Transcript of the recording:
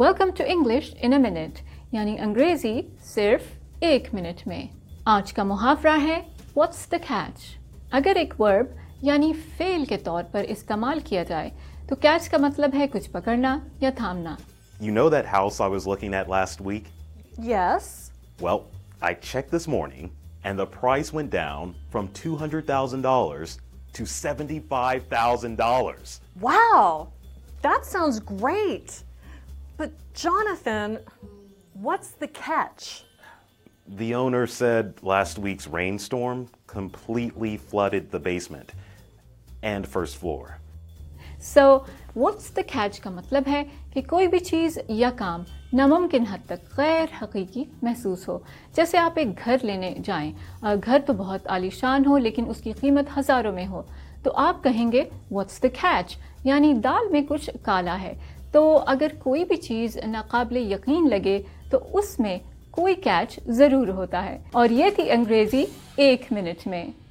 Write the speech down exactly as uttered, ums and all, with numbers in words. Welcome to English in a minute یعنی انگریزی صرف ایک منٹ میں. آج کا محاورہ ہے واٹس دا کیچ. اگر ایک ورب یعنی فعل کے طور پر استعمال کیا جائے تو کیچ کا مطلب ہے کچھ پکڑنا یا تھامنا. You know that house I was looking at last week? Yes. Well, I checked this morning and the price went down from two hundred thousand dollars to seventy-five thousand dollars. Wow, that sounds great. But Jonathan, what's the catch? The owner said last week's rainstorm completely flooded the basement and first floor. So, what's the catch ka matlab hai ki koi bhi cheez ya kaam ناممکن حد تک غیر حقیقی محسوس ہو. جیسے آپ ایک گھر لینے جائیں اور گھر تو بہت عالیشان ہو لیکن اس کی قیمت ہزاروں میں ہو تو آپ کہیں گے واٹس دا کیچ یعنی دال میں کچھ کالا ہے. تو اگر کوئی بھی چیز ناقابل یقین لگے تو اس میں کوئی کیچ ضرور ہوتا ہے. اور یہ تھی انگریزی ایک منٹ میں.